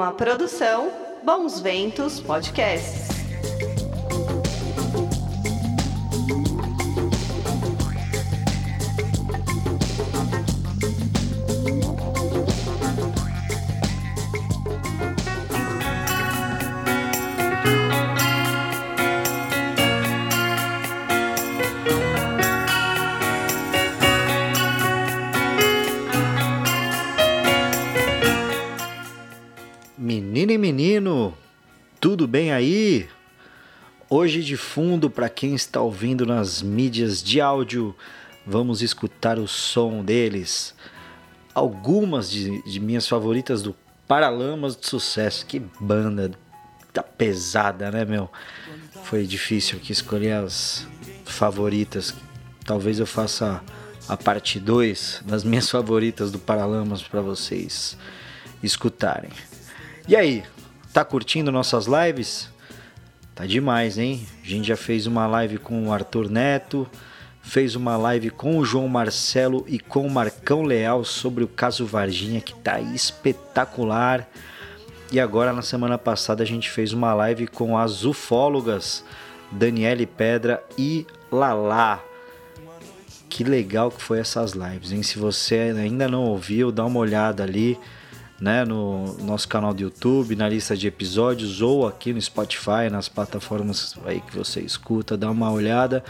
Uma produção Bons Ventos Podcast. Menina e menino, tudo bem aí? Hoje de fundo, para quem está ouvindo nas mídias de áudio, vamos escutar o som deles. Algumas de minhas favoritas do Paralamas do Sucesso. Que banda, tá pesada, né, meu? Foi difícil aqui escolher as favoritas. Talvez eu faça a parte 2 das minhas favoritas do Paralamas para vocês escutarem. E aí, tá curtindo nossas lives? Tá demais, hein? A gente já fez uma live com o Arthur Neto, fez uma live com o João Marcelo e com o Marcão Leal sobre o Caso Varginha, que tá espetacular. E agora, na semana passada, a gente fez uma live com as ufólogas Daniele Pedra e Lalá. Que legal que foi essas lives, hein? Se você ainda não ouviu, dá uma olhada ali, né, no nosso canal do YouTube, na lista de episódios, ou aqui no Spotify, nas plataformas aí que você escuta, dá uma olhada,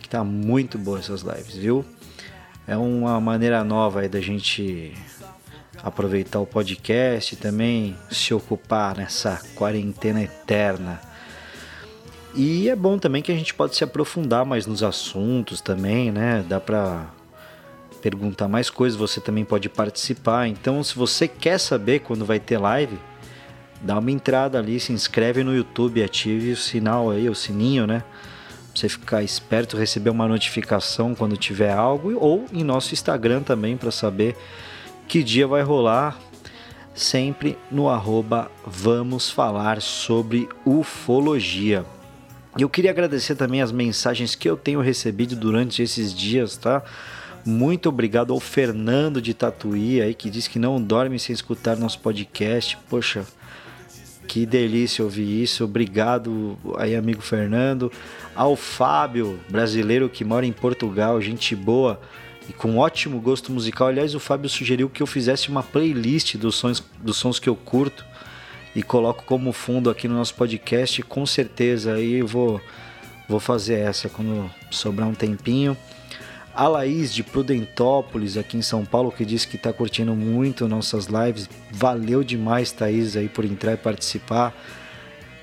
que tá muito boa essas lives, viu? É uma maneira nova aí da gente aproveitar o podcast e também se ocupar nessa quarentena eterna. E é bom também que a gente pode se aprofundar mais nos assuntos também, né? Dá pra perguntar mais coisas, você também pode participar. Então, se você quer saber quando vai ter live, dá uma entrada ali, se inscreve no YouTube, ative o sinal aí, o sininho, né? Pra você ficar esperto, receber uma notificação quando tiver algo, ou em nosso Instagram também, para saber que dia vai rolar, sempre no @ Vamos Falar Sobre Ufologia. Eu queria agradecer também as mensagens que eu tenho recebido durante esses dias, tá? Muito obrigado ao Fernando de Tatuí aí, que diz que não dorme sem escutar nosso podcast. Poxa, que delícia ouvir isso. Obrigado aí, amigo Fernando. Ao Fábio brasileiro, que mora em Portugal, gente boa e com ótimo gosto musical. Aliás, o Fábio sugeriu que eu fizesse uma playlist dos sons que eu curto e coloco como fundo aqui no nosso podcast. Com certeza aí eu vou fazer essa quando sobrar um tempinho. A Laís de Prudentópolis, aqui em São Paulo, que disse que está curtindo muito nossas lives. Valeu demais, Thaís, aí, por entrar e participar.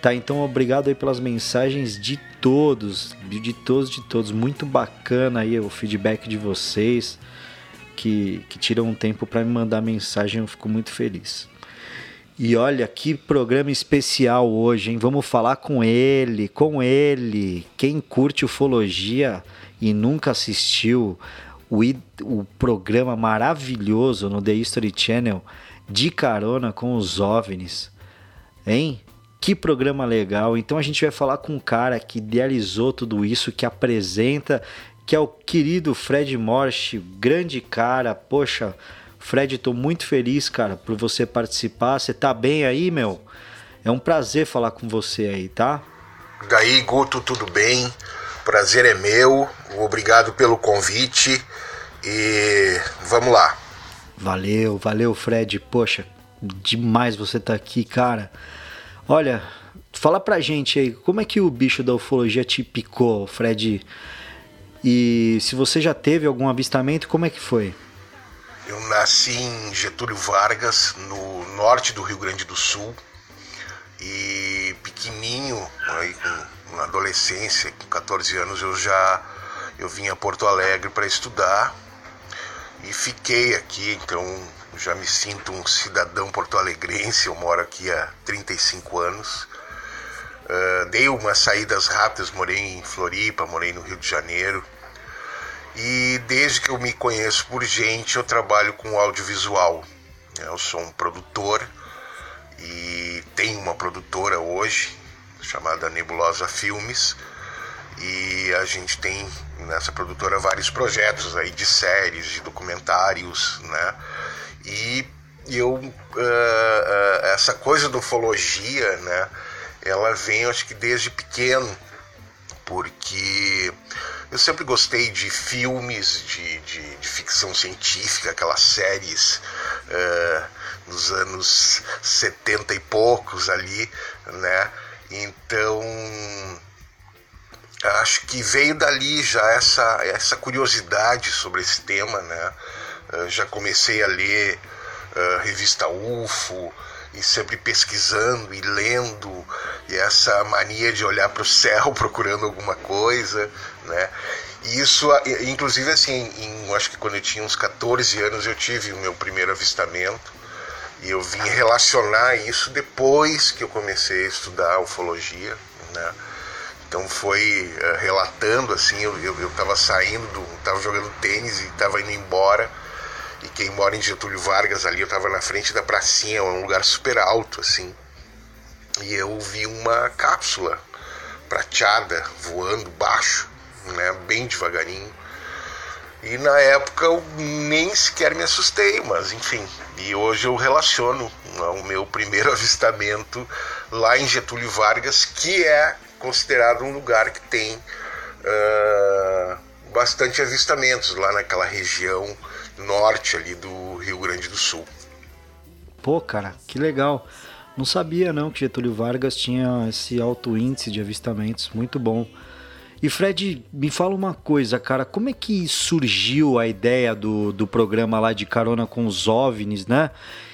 Tá, então obrigado aí pelas mensagens de todos. Muito bacana aí o feedback de vocês, que tiram um tempo para me mandar mensagem. Eu fico muito feliz. E olha, que programa especial hoje, hein? Vamos falar com ele. Quem curte ufologia e nunca assistiu o programa maravilhoso no The History Channel, De Carona com os OVNIs, hein? Que programa legal! Então a gente vai falar com um cara que idealizou tudo isso, que apresenta, que é o querido Fred Mörsch, grande cara. Poxa, Fred, tô muito feliz, cara, por você participar. Você tá bem aí, meu? É um prazer falar com você aí, tá? Daí, Guto, tudo bem? Prazer é meu, obrigado pelo convite e vamos lá. Valeu Fred, poxa, demais você tá aqui, cara. Olha, fala pra gente aí, como é que o bicho da ufologia te picou, Fred? E se você já teve algum avistamento, como é que foi? Eu nasci em Getúlio Vargas, no norte do Rio Grande do Sul, e pequenininho, aí na adolescência, com 14 anos, eu vim a Porto Alegre para estudar e fiquei aqui, então já me sinto um cidadão porto-alegrense. Eu moro aqui há 35 anos, dei umas saídas rápidas, morei em Floripa, morei no Rio de Janeiro, e desde que eu me conheço por gente, eu trabalho com audiovisual. Eu sou um produtor e tenho uma produtora hoje, chamada Nebulosa Filmes, e a gente tem nessa produtora vários projetos aí de séries, de documentários, né? E E eu, essa coisa da ufologia, né, ela vem, acho que desde pequeno, porque eu sempre gostei de filmes de ficção científica, aquelas séries nos anos 70 e poucos ali, né? Então, acho que veio dali já essa curiosidade sobre esse tema, né? Já comecei a ler revista UFO, e sempre pesquisando e lendo, e essa mania de olhar para o céu procurando alguma coisa, né? E isso, inclusive, assim, acho que quando eu tinha uns 14 anos eu tive o meu primeiro avistamento, e eu vim relacionar isso depois que eu comecei a estudar ufologia, né? Então foi relatando, assim, eu estava saindo, estava jogando tênis e estava indo embora. E quem mora em Getúlio Vargas ali, eu tava na frente da pracinha, um lugar super alto, assim. E eu vi uma cápsula prateada voando baixo, né, bem devagarinho. E na época eu nem sequer me assustei, mas enfim. E hoje eu relaciono ao meu primeiro avistamento lá em Getúlio Vargas, que é considerado um lugar que tem bastante avistamentos lá naquela região norte ali do Rio Grande do Sul. Pô, cara, que legal. Não sabia não que Getúlio Vargas tinha esse alto índice de avistamentos, muito bom. E Fred, me fala uma coisa, cara, como é que surgiu a ideia do programa lá de Carona com os OVNIs, né?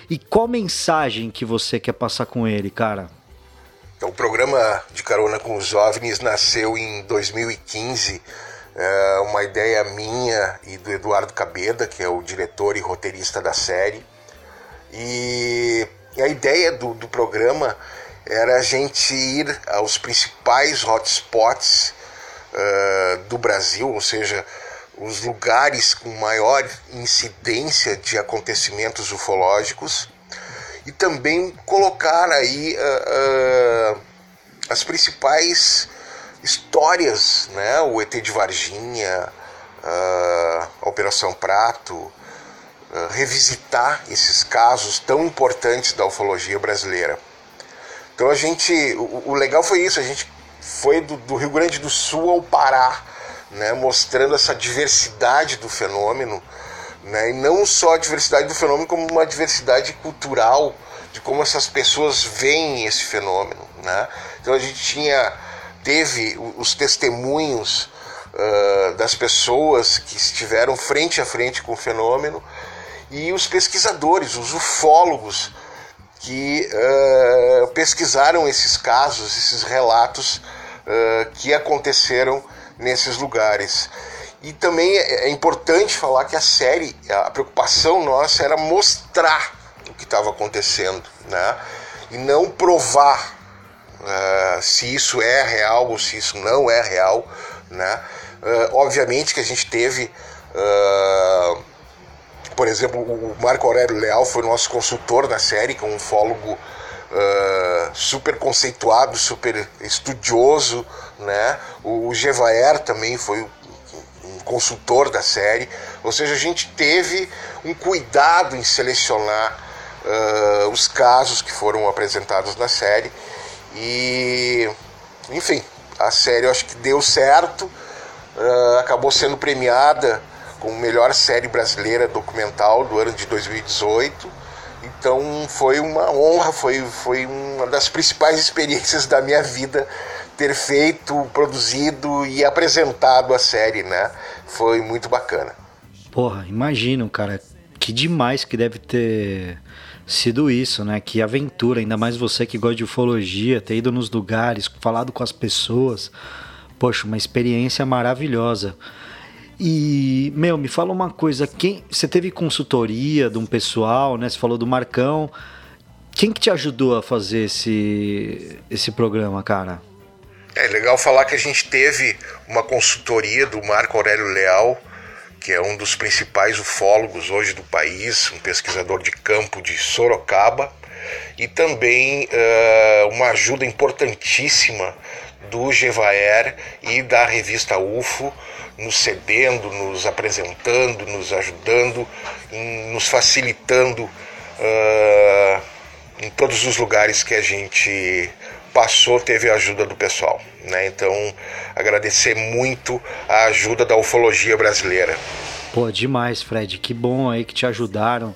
E qual mensagem que você quer passar com ele, cara? Então, o programa de Carona com os OVNIs nasceu em 2015, uma ideia minha e do Eduardo Cabeda, que é o diretor e roteirista da série. E a ideia do programa era a gente ir aos principais hotspots do Brasil, ou seja, os lugares com maior incidência de acontecimentos ufológicos, e também colocar aí as principais histórias, né? O ET de Varginha, a Operação Prato, revisitar esses casos tão importantes da ufologia brasileira. Então a gente, o legal foi isso, a gente foi do Rio Grande do Sul ao Pará, né? Mostrando essa diversidade do fenômeno, né? E não só a diversidade do fenômeno, como uma diversidade cultural, de como essas pessoas veem esse fenômeno, né? Então a gente teve os testemunhos das pessoas que estiveram frente a frente com o fenômeno, e os pesquisadores, os ufólogos que pesquisaram esses casos, esses relatos que aconteceram nesses lugares. E também é importante falar que a preocupação nossa era mostrar o que estava acontecendo, né? E não provar se isso é real ou se isso não é real, né? Obviamente que a gente teve, por exemplo, o Marco Aurélio Leal foi nosso consultor na série, que é um ufólogo super conceituado, super estudioso, né? O Gevaer também foi um consultor da série, ou seja, a gente teve um cuidado em selecionar os casos que foram apresentados na série. E, enfim, a série eu acho que deu certo, acabou sendo premiada como melhor série brasileira documental do ano de 2018, então foi uma honra, foi uma das principais experiências da minha vida ter feito, produzido e apresentado a série, né? Foi muito bacana. Porra, imagino, cara, que demais que deve ter sido isso, né? Que aventura, ainda mais você que gosta de ufologia, ter ido nos lugares, falado com as pessoas. Poxa, uma experiência maravilhosa. E, meu, me fala uma coisa, você teve consultoria de um pessoal, né? Você falou do Marcão. Quem que te ajudou a fazer esse programa, cara? É legal falar que a gente teve uma consultoria do Marco Aurélio Leal, que é um dos principais ufólogos hoje do país, um pesquisador de campo de Sorocaba, e também uma ajuda importantíssima do Gevaer e da revista UFO, nos cedendo, nos apresentando, nos ajudando, nos facilitando em todos os lugares que a gente passou, teve a ajuda do pessoal, né? Então, agradecer muito a ajuda da ufologia brasileira. Pô, demais, Fred. Que bom aí que te ajudaram.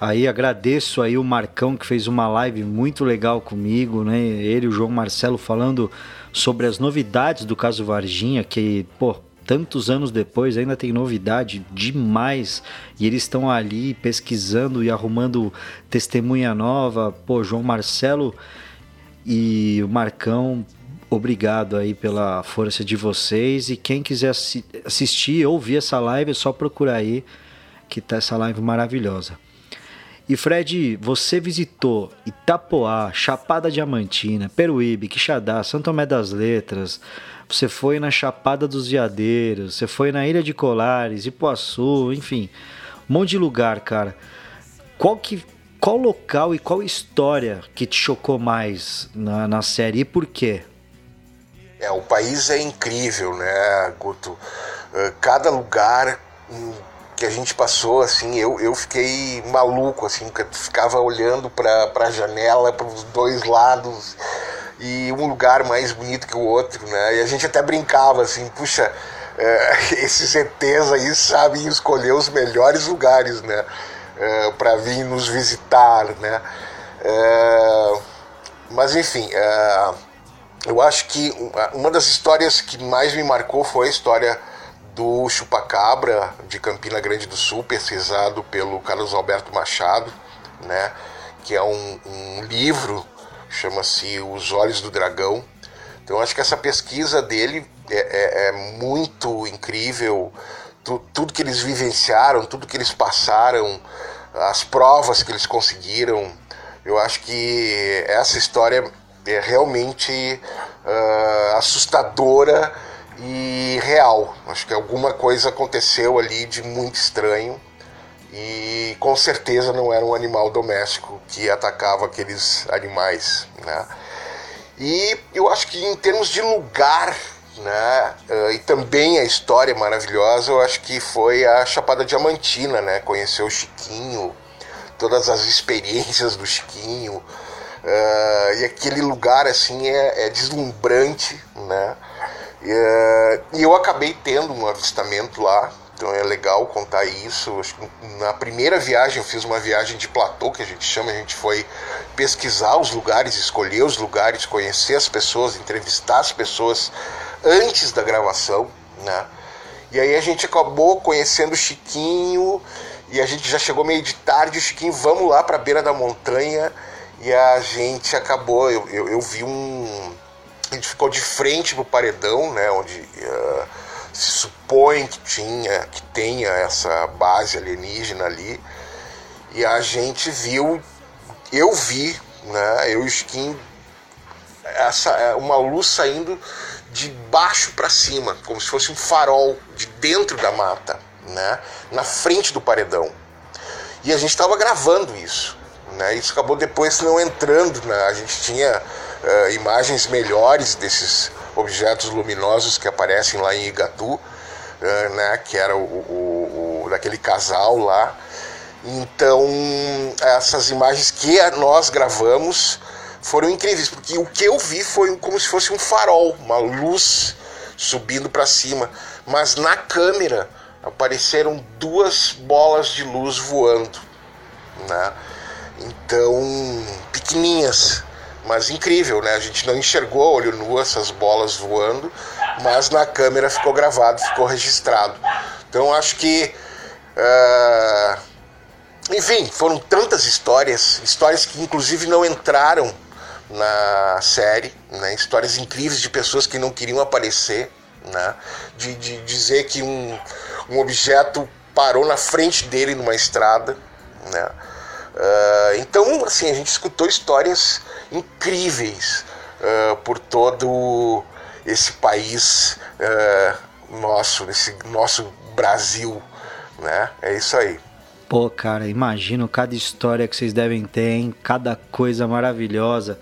Aí agradeço aí o Marcão, que fez uma live muito legal comigo, né? Ele e o João Marcelo falando sobre as novidades do Caso Varginha, que, pô, tantos anos depois ainda tem novidade demais. E eles estão ali pesquisando e arrumando testemunha nova. Pô, João Marcelo e o Marcão, obrigado aí pela força de vocês. E quem quiser assistir, ouvir essa live, é só procurar aí, que tá essa live maravilhosa. E Fred, você visitou Itapoá, Chapada Diamantina, Peruíbe, Quixadá, São Tomé das Letras, você foi na Chapada dos Veadeiros, você foi na Ilha de Colares, Ipuaçu, enfim, um monte de lugar, cara. Qual local e qual história que te chocou mais na série e por quê? É, o país é incrível, né, Guto? Cada lugar que a gente passou, assim, eu fiquei maluco, assim, porque ficava olhando para a janela, para os dois lados, e um lugar mais bonito que o outro, né? E a gente até brincava, assim, puxa, esses ETs aí sabem escolher os melhores lugares, né? Para vir nos visitar, né? Mas, enfim, eu acho que uma das histórias que mais me marcou foi a história do chupacabra de Campina Grande do Sul, pesquisado pelo Carlos Alberto Machado, né, que é um livro, chama-se Os Olhos do Dragão. Então acho que essa pesquisa dele é muito incrível, tudo que eles vivenciaram, tudo que eles passaram, as provas que eles conseguiram. Eu acho que essa história é realmente assustadora e real. Acho que alguma coisa aconteceu ali de muito estranho e com certeza não era um animal doméstico que atacava aqueles animais, né? E eu acho que em termos de lugar, né, e também a história maravilhosa, eu acho que foi a Chapada Diamantina, né? Conhecer o Chiquinho, todas as experiências do Chiquinho, e aquele lugar assim é deslumbrante, né? E eu acabei tendo um avistamento lá, então é legal contar isso. Acho que na primeira viagem eu fiz uma viagem de platô, que a gente chama, a gente foi pesquisar os lugares, escolher os lugares, conhecer as pessoas, entrevistar as pessoas antes da gravação, né? E aí a gente acabou conhecendo o Chiquinho, e a gente já chegou meio de tarde, o Chiquinho, vamos lá para a beira da montanha, e a gente acabou, eu vi a gente ficou de frente pro paredão, né, onde se supõe que tenha essa base alienígena ali, e a gente viu, eu vi, né, eu e o Skin, uma luz saindo de baixo para cima, como se fosse um farol de dentro da mata, né, na frente do paredão, e a gente estava gravando isso, né, isso acabou depois não entrando, né, a gente tinha imagens melhores desses objetos luminosos que aparecem lá em Igatu, né, que era daquele casal lá. Então essas imagens que nós gravamos foram incríveis, porque o que eu vi foi como se fosse um farol, uma luz subindo para cima, mas na câmera apareceram duas bolas de luz voando, né? Então pequenininhas, mas incrível, né? A gente não enxergou a olho nu essas bolas voando, mas na câmera ficou gravado, ficou registrado. Então acho que, enfim, foram tantas histórias que inclusive não entraram na série, né? Histórias incríveis de pessoas que não queriam aparecer, né? De dizer que um objeto parou na frente dele numa estrada, né? Então, assim, a gente escutou histórias incríveis por todo esse país nosso, esse nosso Brasil, né? É isso aí. Pô, cara, imagino cada história que vocês devem ter, hein? Cada coisa maravilhosa.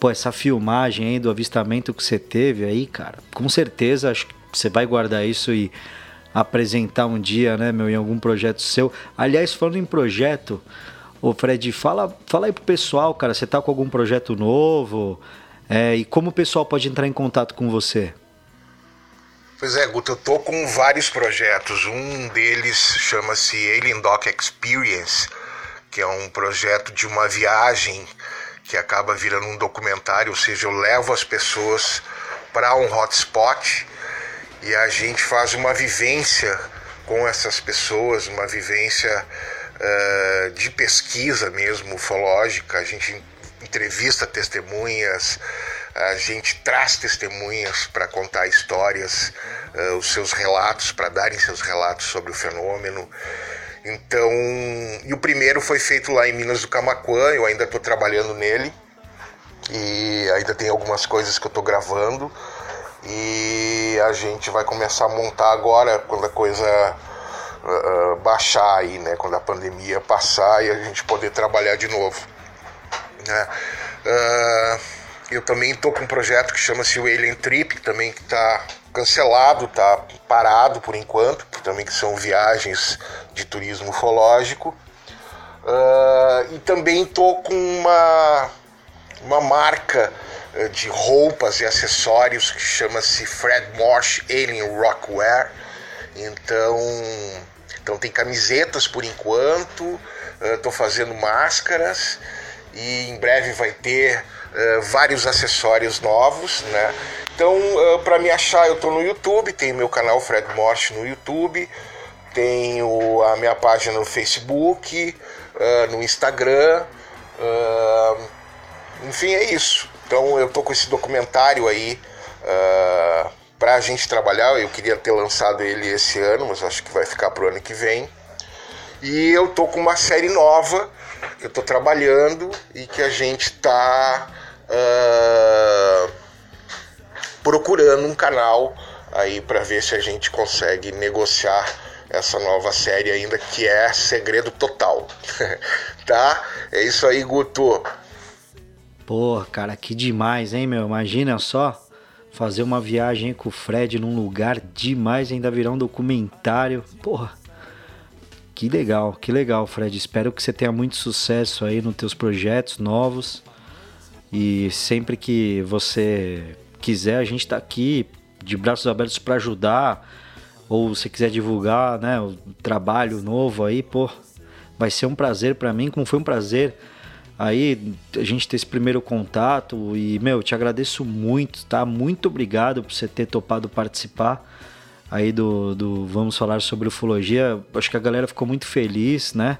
Pô, essa filmagem aí do avistamento que você teve aí, cara, com certeza acho que você vai guardar isso e apresentar um dia, né, meu, em algum projeto seu. Aliás, falando em projeto, Ô Fred, fala aí pro pessoal, cara, você tá com algum projeto novo? E como o pessoal pode entrar em contato com você? Pois é, Guto, eu tô com vários projetos. Um deles chama-se Alien Doc Experience, que é um projeto de uma viagem que acaba virando um documentário, ou seja, eu levo as pessoas para um hotspot e a gente faz uma vivência com essas pessoas, uma vivência de pesquisa mesmo, ufológica. A gente entrevista testemunhas, a gente traz testemunhas para contar histórias, os seus relatos, para darem seus relatos sobre o fenômeno. Então, e o primeiro foi feito lá em Minas do Camaquã, eu ainda estou trabalhando nele e ainda tem algumas coisas que eu estou gravando e a gente vai começar a montar agora quando a coisa baixar aí, né? Quando a pandemia passar e a gente poder trabalhar de novo, né? Eu também estou com um projeto que chama-se o Alien Trip, também que está cancelado, tá parado por enquanto, também que são viagens de turismo ufológico. E também tô com uma marca de roupas e acessórios que chama-se Fred Mörsch Alien Rockwear. Então tem camisetas por enquanto, tô fazendo máscaras e em breve vai ter vários acessórios novos, né? Então, para me achar, eu estou no YouTube, tem meu canal Fred Mörsch no YouTube, tenho a minha página no Facebook, no Instagram, enfim, é isso. Então, eu estou com esse documentário aí para a gente trabalhar, eu queria ter lançado ele esse ano, mas acho que vai ficar para o ano que vem. E eu estou com uma série nova que eu estou trabalhando e que a gente está... procurando um canal aí para ver se a gente consegue negociar essa nova série ainda, que é segredo total. Tá? É isso aí, Guto. Pô, cara, que demais, hein, meu? Imagina só fazer uma viagem com o Fred num lugar demais, ainda virar um documentário. Porra, que legal, Fred. Espero que você tenha muito sucesso aí nos teus projetos novos. E sempre que você... quiser, a gente tá aqui de braços abertos para ajudar, ou se quiser divulgar, né, o trabalho novo aí, pô, vai ser um prazer para mim, como foi um prazer aí a gente ter esse primeiro contato e, meu, te agradeço muito, tá? Muito obrigado por você ter topado participar aí do Vamos Falar Sobre Ufologia. Acho que a galera ficou muito feliz, né?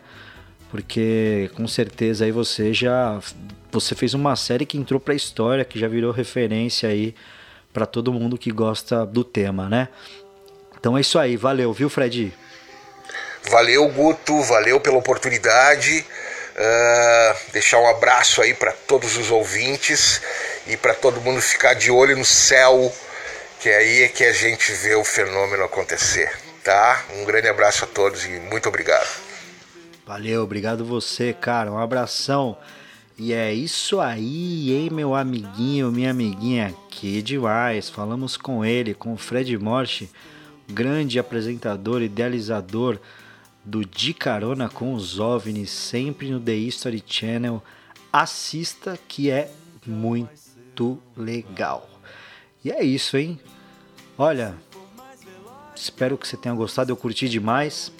Porque com certeza aí você fez uma série que entrou pra história, que já virou referência aí pra todo mundo que gosta do tema, né? Então é isso aí, valeu, viu, Fred? Valeu, Guto, valeu pela oportunidade. Deixar um abraço aí pra todos os ouvintes e pra todo mundo ficar de olho no céu, que aí é que a gente vê o fenômeno acontecer, tá? Um grande abraço a todos e muito obrigado. Valeu, obrigado você, cara, um abração. E é isso aí, hein, meu amiguinho, minha amiguinha, que demais. Falamos com ele, com o Fred Mörsch, grande apresentador, idealizador do De Carona com os OVNIs, sempre no The History Channel. Assista, que é muito legal. E é isso, hein. Olha, espero que você tenha gostado, eu curti demais.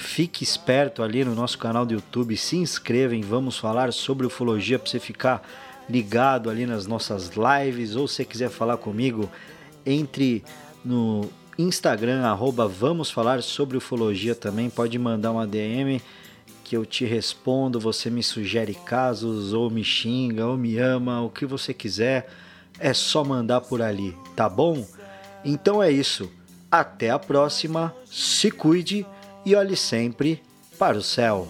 Fique esperto ali no nosso canal do YouTube, se inscreva em Vamos Falar Sobre Ufologia para você ficar ligado ali nas nossas lives, ou se quiser falar comigo, entre no Instagram, @ Vamos Falar Sobre Ufologia também, pode mandar uma DM que eu te respondo, você me sugere casos, ou me xinga, ou me ama, o que você quiser, é só mandar por ali, tá bom? Então é isso, até a próxima, se cuide! E olhe sempre para o céu.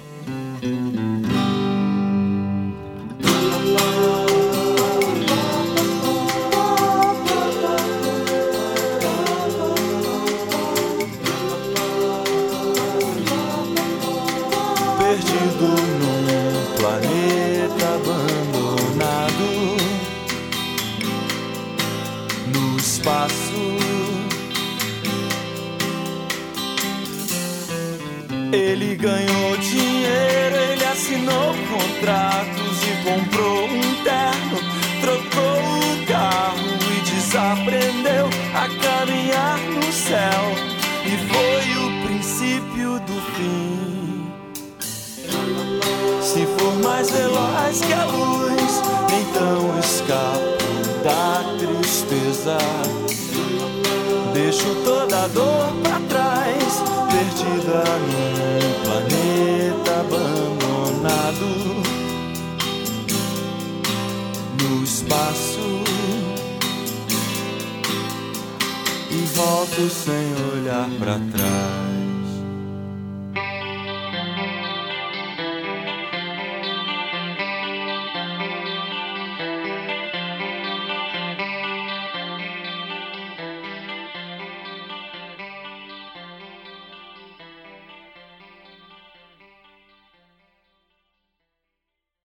Perdido num planeta abandonado no espaço. Ele ganhou dinheiro, ele assinou. assinou contratos e comprou um terno, trocou o carro e desaprendeu a caminhar no céu. E foi o princípio do fim. Se for mais veloz que a luz, então escapo da tristeza. Deixo toda a dor pra trás, perdida num planeta abandonado no espaço, e volto sem olhar pra trás.